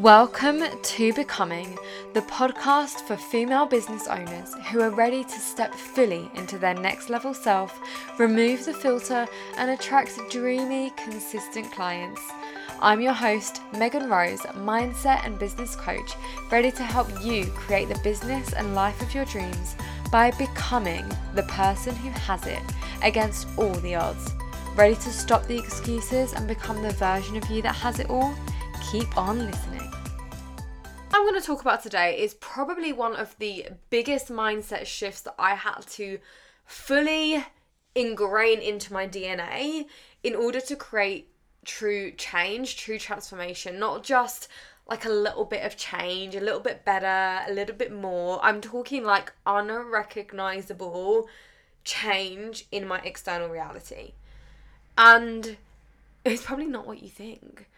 Welcome to Becoming, the podcast for female business owners who are ready to step fully into their next level self, remove the filter, and attract dreamy, consistent clients. I'm your host, Megan Rose, mindset and business coach, ready to help you create the business and life of your dreams by becoming the person who has it against all the odds. Ready to stop the excuses and become the version of you that has it all? Keep on listening. I'm going to talk about today is probably one of the biggest mindset shifts that I had to fully ingrain into my DNA in order to create true change, true transformation, not just like a little bit of change, a little bit better, a little bit more. I'm talking like unrecognizable change in my external reality. And it's probably not what you think.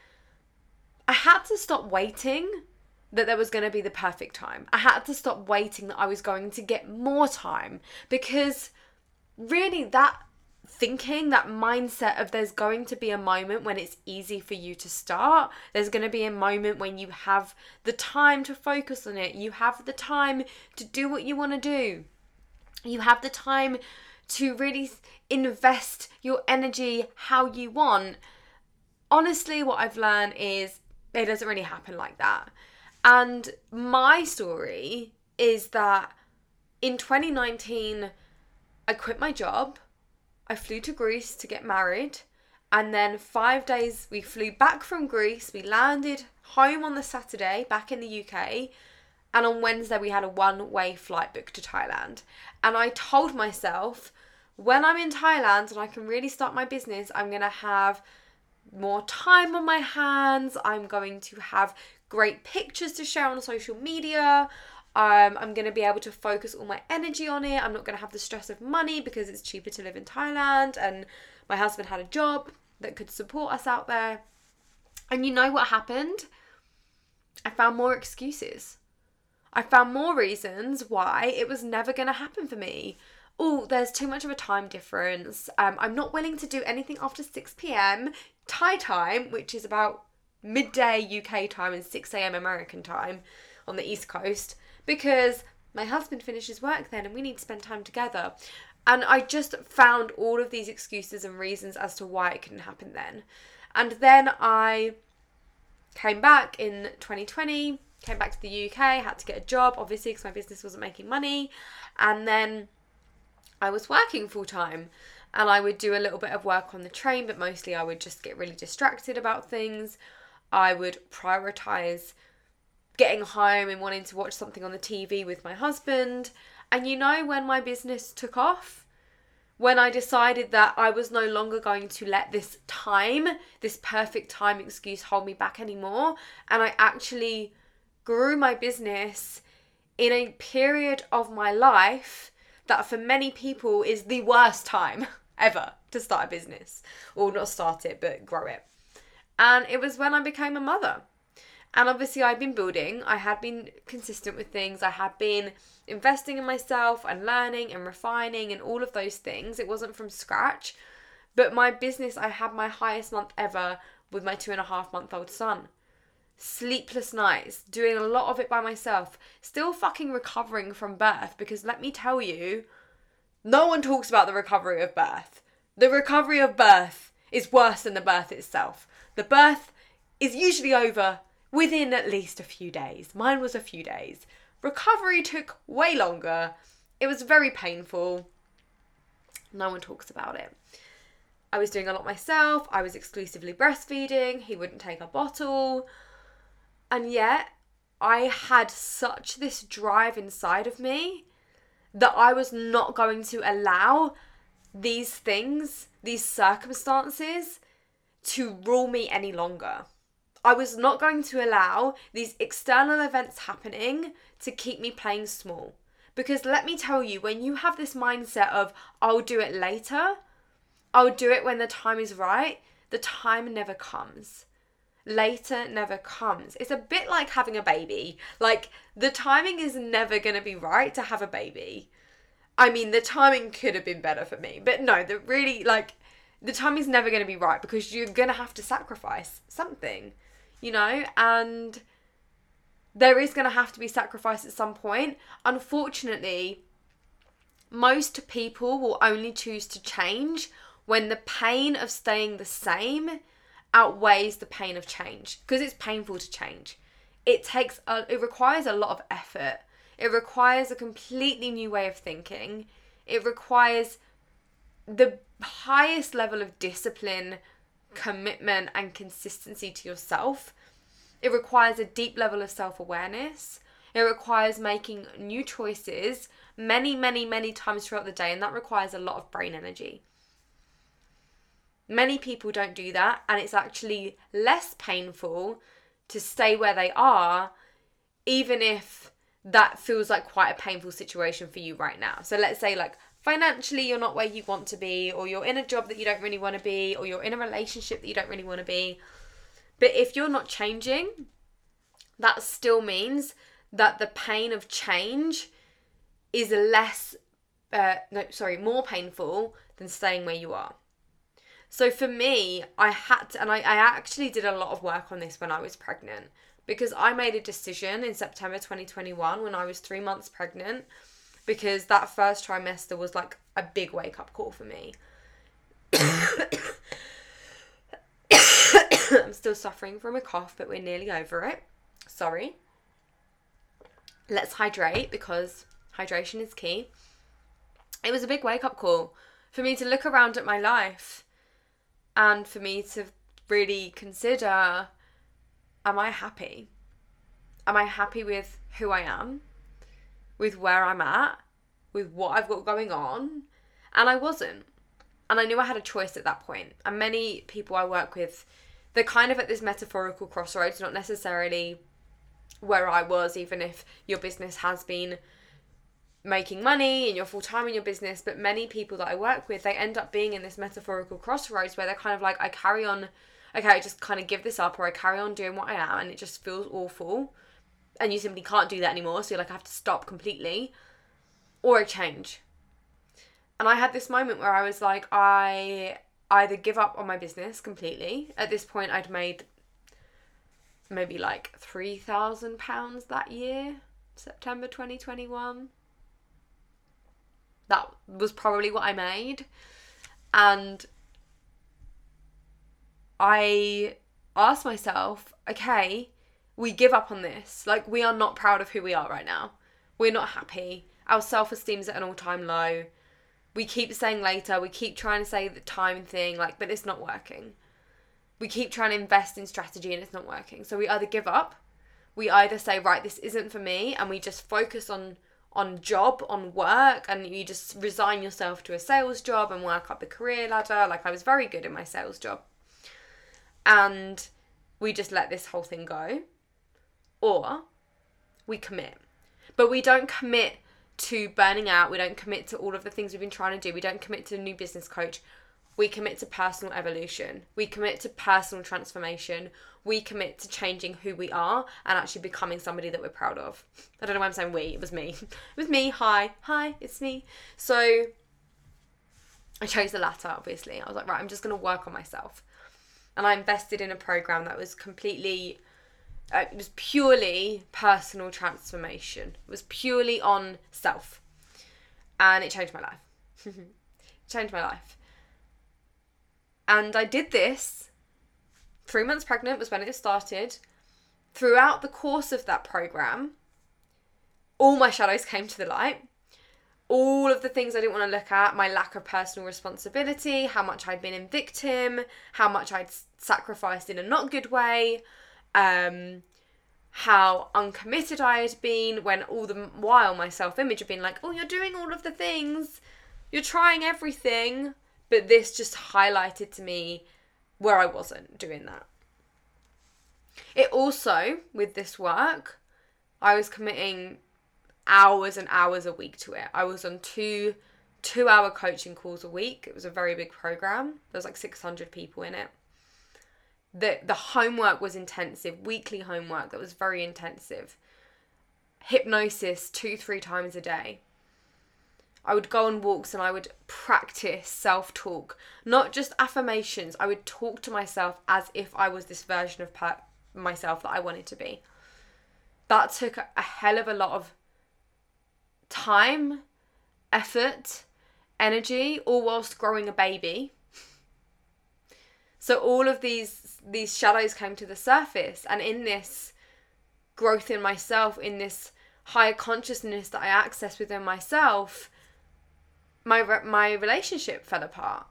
I had to stop waiting that there was going to be the perfect time. I had to stop waiting that I was going to get more time, because really that thinking, that mindset of there's going to be a moment when it's easy for you to start, there's going to be a moment when you have the time to focus on it, you have the time to do what you want to do, you have the time to really invest your energy how you want. Honestly, what I've learned is it doesn't really happen like that. And my story is that in 2019, I quit my job, I flew to Greece to get married, and then 5 days we flew back from Greece, we landed home on the Saturday back in the UK, and on Wednesday we had a one-way flight booked to Thailand. And I told myself, when I'm in Thailand and I can really start my business, I'm going to have more time on my hands, I'm going to have great pictures to share on social media, I'm going to be able to focus all my energy on it, I'm not going to have the stress of money because it's cheaper to live in Thailand, and my husband had a job that could support us out there. And you know what happened? I found more excuses. I found more reasons why it was never going to happen for me. Oh, there's too much of a time difference. I'm not willing to do anything after 6 p.m. Thai time, which is about midday UK time and 6 a.m. American time on the East Coast, because my husband finishes work then and we need to spend time together. And I just found all of these excuses and reasons as to why it couldn't happen then. And then I came back in 2020, came back to the UK, had to get a job, obviously, because my business wasn't making money. And then I was working full time, and I would do a little bit of work on the train, but mostly I would just get really distracted about things. I would prioritise getting home and wanting to watch something on the TV with my husband. And you know, when my business took off, when I decided that I was no longer going to let this time, this perfect time excuse hold me back anymore, and I actually grew my business in a period of my life that for many people is the worst time ever to start a business. Or not start it, but grow it. And it was when I became a mother. And obviously I'd been building, I had been consistent with things, I had been investing in myself and learning and refining and all of those things. It wasn't from scratch. But my business, I had my highest month ever with my 2.5-month-old son. Sleepless nights, doing a lot of it by myself, still fucking recovering from birth, because let me tell you, no one talks about the recovery of birth. The recovery of birth is worse than the birth itself. The birth is usually over within at least a few days. Mine was a few days. Recovery took way longer. It was very painful. No one talks about it. I was doing a lot myself. I was exclusively breastfeeding. He wouldn't take a bottle. And yet, I had such this drive inside of me that I was not going to allow these things, these circumstances, to rule me any longer. I was not going to allow these external events happening to keep me playing small. Because let me tell you, when you have this mindset of, I'll do it later, I'll do it when the time is right, the time never comes. Later never comes. It's a bit like having a baby. Like, the timing is never going to be right to have a baby. I mean, the timing could have been better for me, but no, the timing's never going to be right, because you're going to have to sacrifice something, you know? And there is going to have to be sacrifice at some point. Unfortunately, most people will only choose to change when the pain of staying the same outweighs the pain of change, because it's painful to change. It requires a lot of effort. It requires a completely new way of thinking. It requires the highest level of discipline, commitment, and consistency to yourself. It requires a deep level of self-awareness. It requires making new choices many, many, many times throughout the day, and that requires a lot of brain energy. Many people don't do that, and it's actually less painful to stay where they are, even if that feels like quite a painful situation for you right now. So let's say, like, financially you're not where you want to be, or you're in a job that you don't really want to be, or you're in a relationship that you don't really want to be. But if you're not changing, that still means that the pain of change is more painful than staying where you are. So for me, I had to, and I actually did a lot of work on this when I was pregnant, because I made a decision in September 2021 when I was 3 months pregnant, because that first trimester was like a big wake-up call for me. I'm still suffering from a cough, but we're nearly over it. Sorry. Let's hydrate, because hydration is key. It was a big wake-up call for me to look around at my life, and for me to really consider, am I happy? Am I happy with who I am? With where I'm at? With what I've got going on? And I wasn't. And I knew I had a choice at that point. And many people I work with, they're kind of at this metaphorical crossroads, not necessarily where I was, even if your business has been making money and you're full-time in your business. But many people that I work with, they end up being in this metaphorical crossroads where they're kind of like, I carry on, okay, I just kind of give this up, or I carry on doing what I am and it just feels awful and you simply can't do that anymore, so you're like, I have to stop completely, or I change. And I had this moment where I was like, I either give up on my business completely. At this point I'd made maybe like £3,000 that year, September 2021. That was probably what I made. And I asked myself, okay, we give up on this. Like, we are not proud of who we are right now. We're not happy. Our self-esteem is at an all-time low. We keep saying later. We keep trying to say the time thing, like, but it's not working. We keep trying to invest in strategy and it's not working. So we either give up. We either say, right, this isn't for me. And we just focus on job, on work, and you just resign yourself to a sales job and work up the career ladder. Like, I was very good in my sales job. And we just let this whole thing go. Or we commit. But we don't commit to burning out. We don't commit to all of the things we've been trying to do. We don't commit to a new business coach. We commit to personal evolution. We commit to personal transformation. We commit to changing who we are and actually becoming somebody that we're proud of. I don't know why I'm saying we. It was me. It was me. Hi, it's me. So I chose the latter, obviously. I was like, right, I'm just going to work on myself. And I invested in a program that was completely, it was purely personal transformation. It was purely on self. And it changed my life. It changed my life. And I did this, 3 months pregnant was when it started. Throughout the course of that program, all my shadows came to the light. All of the things I didn't want to look at, my lack of personal responsibility, how much I'd been in victim, how much I'd sacrificed in a not good way, how uncommitted I had been, when all the while my self-image had been like, oh, you're doing all of the things, you're trying everything. But this just highlighted to me where I wasn't doing that. It also, with this work, I was committing hours and hours a week to it. I was on two-hour coaching calls a week. It was a very big program. There was like 600 people in it. The homework was intensive, weekly homework that was very intensive. Hypnosis 2-3 times a day. I would go on walks and I would practice self-talk. Not just affirmations. I would talk to myself as if I was this version of myself that I wanted to be. that took a hell of a lot of time, effort, energy, all whilst growing a baby. So all of these shadows came to the surface, and in this growth in myself, in this higher consciousness that I access within myself, my relationship fell apart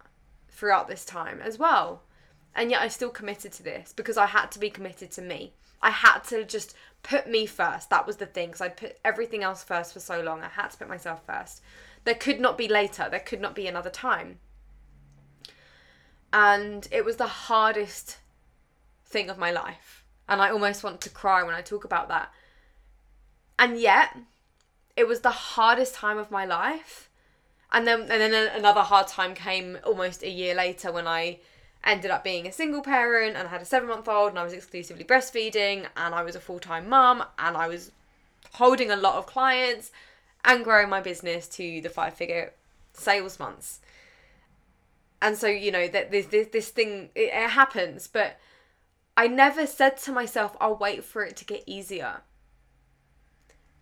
throughout this time as well. And yet I still committed to this because I had to be committed to me. I had to just put me first. That was the thing, because I put everything else first for so long. I had to put myself first. There could not be later. There could not be another time. And it was the hardest thing of my life. And I almost want to cry when I talk about that. And yet, it was the hardest time of my life. And then another hard time came almost a year later when I ended up being a single parent and I had a 7-month-old and I was exclusively breastfeeding and I was a full-time mum and I was holding a lot of clients and growing my business to the 5-figure sales months. And so, you know, that this thing, it happens, but I never said to myself, I'll wait for it to get easier,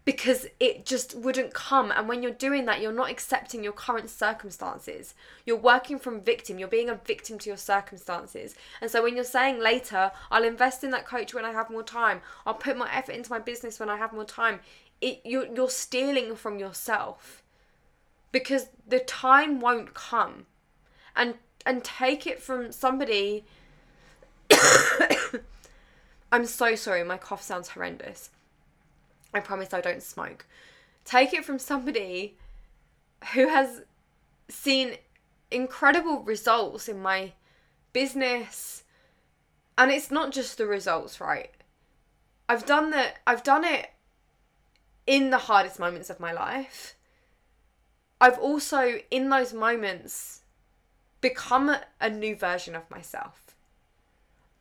because it just wouldn't come. And when you're doing that, you're not accepting your current circumstances. You're working from victim. You're being a victim to your circumstances. And so when you're saying later, I'll invest in that coach when I have more time, I'll put more effort into my business when I have more time, you're stealing from yourself, because the time won't come. And take it from somebody. I'm so sorry, my cough sounds horrendous. I promise I don't smoke. Take it from somebody who has seen incredible results in my business. And it's not just the results, right? I've done it in the hardest moments of my life. I've also, in those moments, become a new version of myself.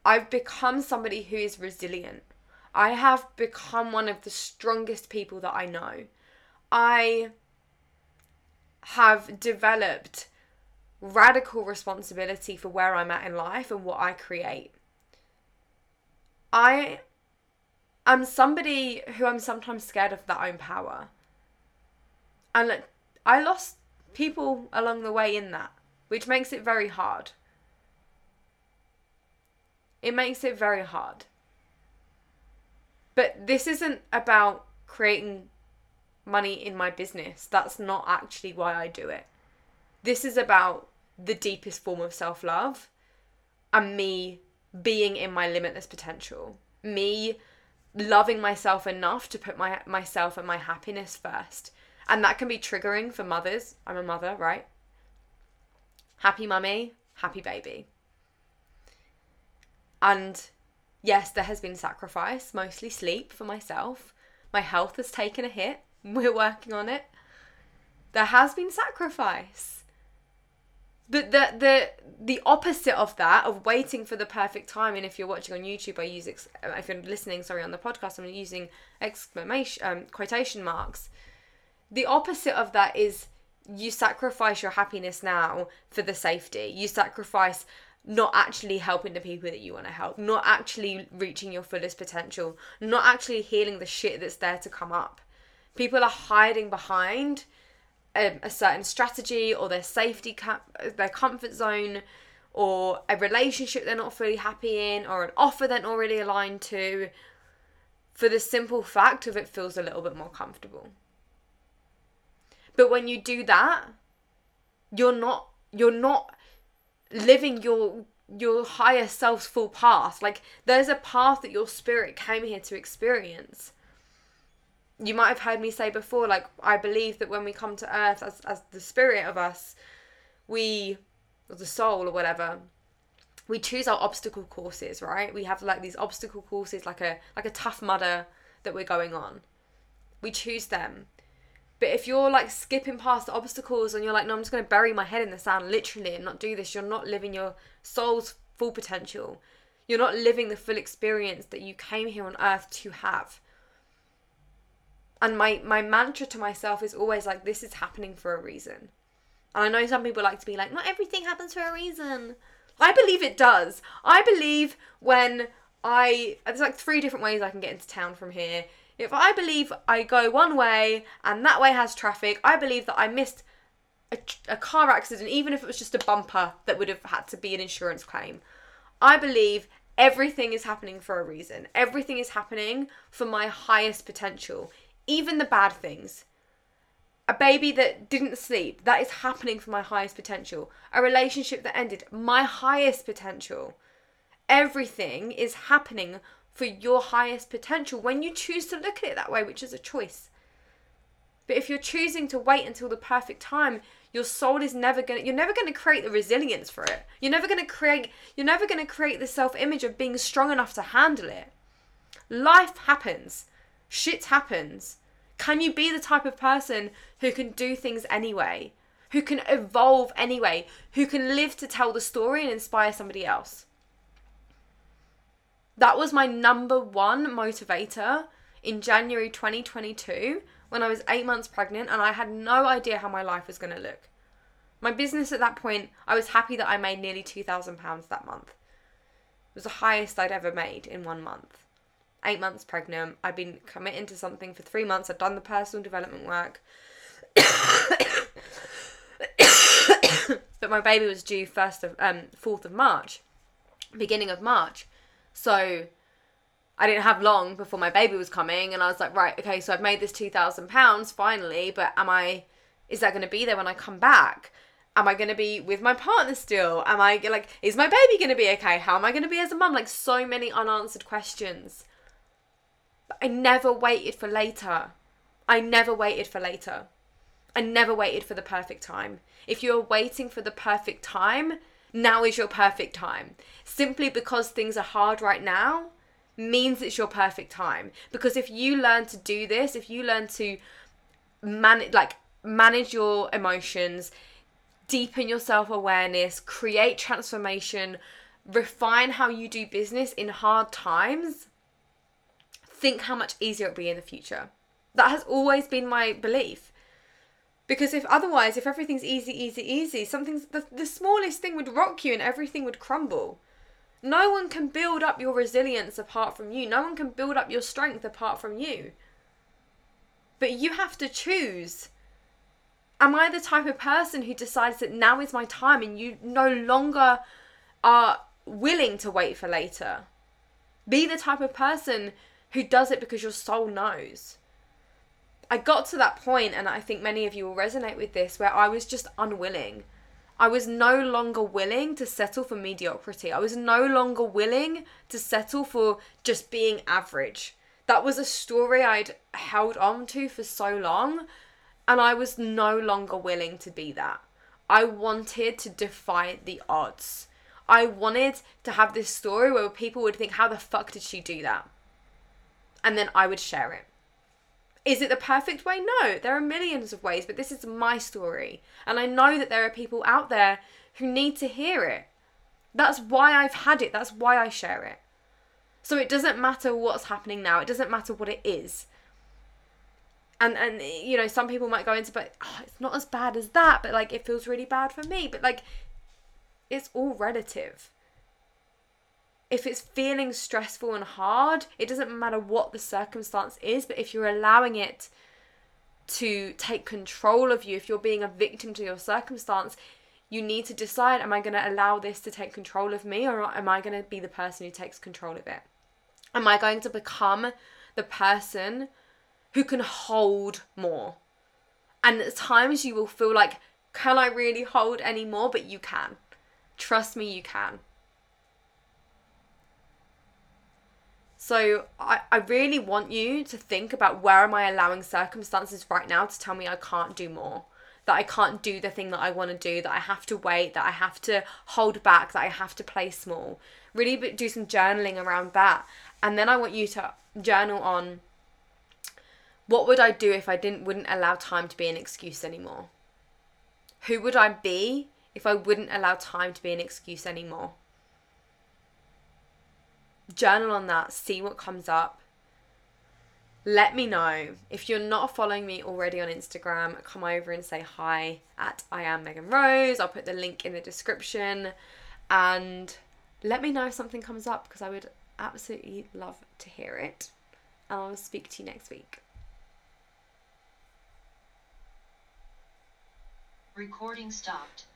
I've become somebody who is resilient. I have become one of the strongest people that I know. I have developed radical responsibility for where I'm at in life and what I create. I am somebody who I'm sometimes scared of their own power. And I lost people along the way in that, which makes it very hard. It makes it very hard. But this isn't about creating money in my business. That's not actually why I do it. This is about the deepest form of self-love and me being in my limitless potential. Me loving myself enough to put myself and my happiness first. And that can be triggering for mothers. I'm a mother, right? Happy mummy, happy baby. And yes, there has been sacrifice, mostly sleep for myself. My health has taken a hit. We're working on it. There has been sacrifice. But the opposite of that, of waiting for the perfect time, and if you're watching on YouTube, if you're listening, sorry, on the podcast, I'm using exclamation, quotation marks. The opposite of that is you sacrifice your happiness now for the safety. You sacrifice not actually helping the people that you want to help, not actually reaching your fullest potential, not actually healing the shit that's there to come up. People are hiding behind a certain strategy or their safety cap, their comfort zone, or a relationship they're not fully happy in, or an offer they're not really aligned to, for the simple fact of it feels a little bit more comfortable. But when you do that, you're not living your higher self's full path. Like, there's a path that your spirit came here to experience. You might have heard me say before, like, I believe that when we come to earth as the spirit of us, or the soul or whatever, we choose our obstacle courses, right? We have like these obstacle courses, like a tough mudder that we're going on. We choose them. But if you're like skipping past the obstacles and you're like, no, I'm just going to bury my head in the sand literally and not do this, you're not living your soul's full potential. You're not living the full experience that you came here on earth to have. And my mantra to myself is always like, this is happening for a reason. And I know some people like to be like, not everything happens for a reason. I believe it does. I believe there's like 3 different ways I can get into town from here. If I believe I go one way and that way has traffic, I believe that I missed a car accident, even if it was just a bumper that would have had to be an insurance claim. I believe everything is happening for a reason. Everything is happening for my highest potential, even the bad things. A baby that didn't sleep, that is happening for my highest potential. A relationship that ended, my highest potential. Everything is happening for your highest potential when you choose to look at it that way, which is a choice. But if you're choosing to wait until the perfect time, your soul is you're never going to create the resilience for it. You're never going to create the self-image of being strong enough to handle it. Life happens. Shit happens. Can you be the type of person who can do things anyway, who can evolve anyway, who can live to tell the story and inspire somebody else? That was my number one motivator in January 2022 when I was 8 months pregnant and I had no idea how my life was going to look. My business at that point, I was happy that I made nearly £2,000 that month. It was the highest I'd ever made in 1 month. 8 months pregnant, I'd been committing to something for 3 months, I'd done the personal development work. But my baby was due 4th of March, beginning of March. So I didn't have long before my baby was coming and I was like, right, okay, so I've made this £2,000 finally, but is that going to be there when I come back? Am I going to be with my partner still? Is my baby going to be okay? How am I going to be as a mum? So many unanswered questions. But I never waited for later. I never waited for the perfect time. If you're waiting for the perfect time, now is your perfect time. Simply because things are hard right now means it's your perfect time. Because if you learn to do this, if you learn to manage your emotions, deepen your self-awareness, create transformation, refine how you do business in hard times, think how much easier it'll be in the future. That has always been my belief. Because if everything's easy, something's the smallest thing would rock you and everything would crumble. No one can build up your resilience apart from you. No one can build up your strength apart from you. But you have to choose. Am I the type of person who decides that now is my time and you no longer are willing to wait for later? Be the type of person who does it because your soul knows. I got to that point, and I think many of you will resonate with this, where I was just unwilling. I was no longer willing to settle for mediocrity. I was no longer willing to settle for just being average. That was a story I'd held on to for so long, and I was no longer willing to be that. I wanted to defy the odds. I wanted to have this story where people would think, how the fuck did she do that? And then I would share it. Is it the perfect way? No, there are millions of ways, but this is my story. And I know that there are people out there who need to hear it. That's why I've had it. That's why I share it. So it doesn't matter what's happening now. It doesn't matter what it is. And you know, some people might go into, but it's not as bad as that, but it feels really bad for me. But it's all relative. If it's feeling stressful and hard, it doesn't matter what the circumstance is, but if you're allowing it to take control of you, if you're being a victim to your circumstance, you need to decide, am I going to allow this to take control of me, or am I going to be the person who takes control of it? Am I going to become the person who can hold more? And at times you will feel like, can I really hold any more? But you can. Trust me, you can. So I really want you to think about, where am I allowing circumstances right now to tell me I can't do more, that I can't do the thing that I want to do, that I have to wait, that I have to hold back, that I have to play small. Really do some journaling around that. And then I want you to journal on, what would I do if I wouldn't allow time to be an excuse anymore? Who would I be if I wouldn't allow time to be an excuse anymore? Journal on that, see what comes up. Let me know. If you're not following me already on Instagram, come over and say hi at I Am Megan Rose. I'll put the link in the description, and let me know if something comes up, because I would absolutely love to hear it. I'll speak to you next week. Recording stopped.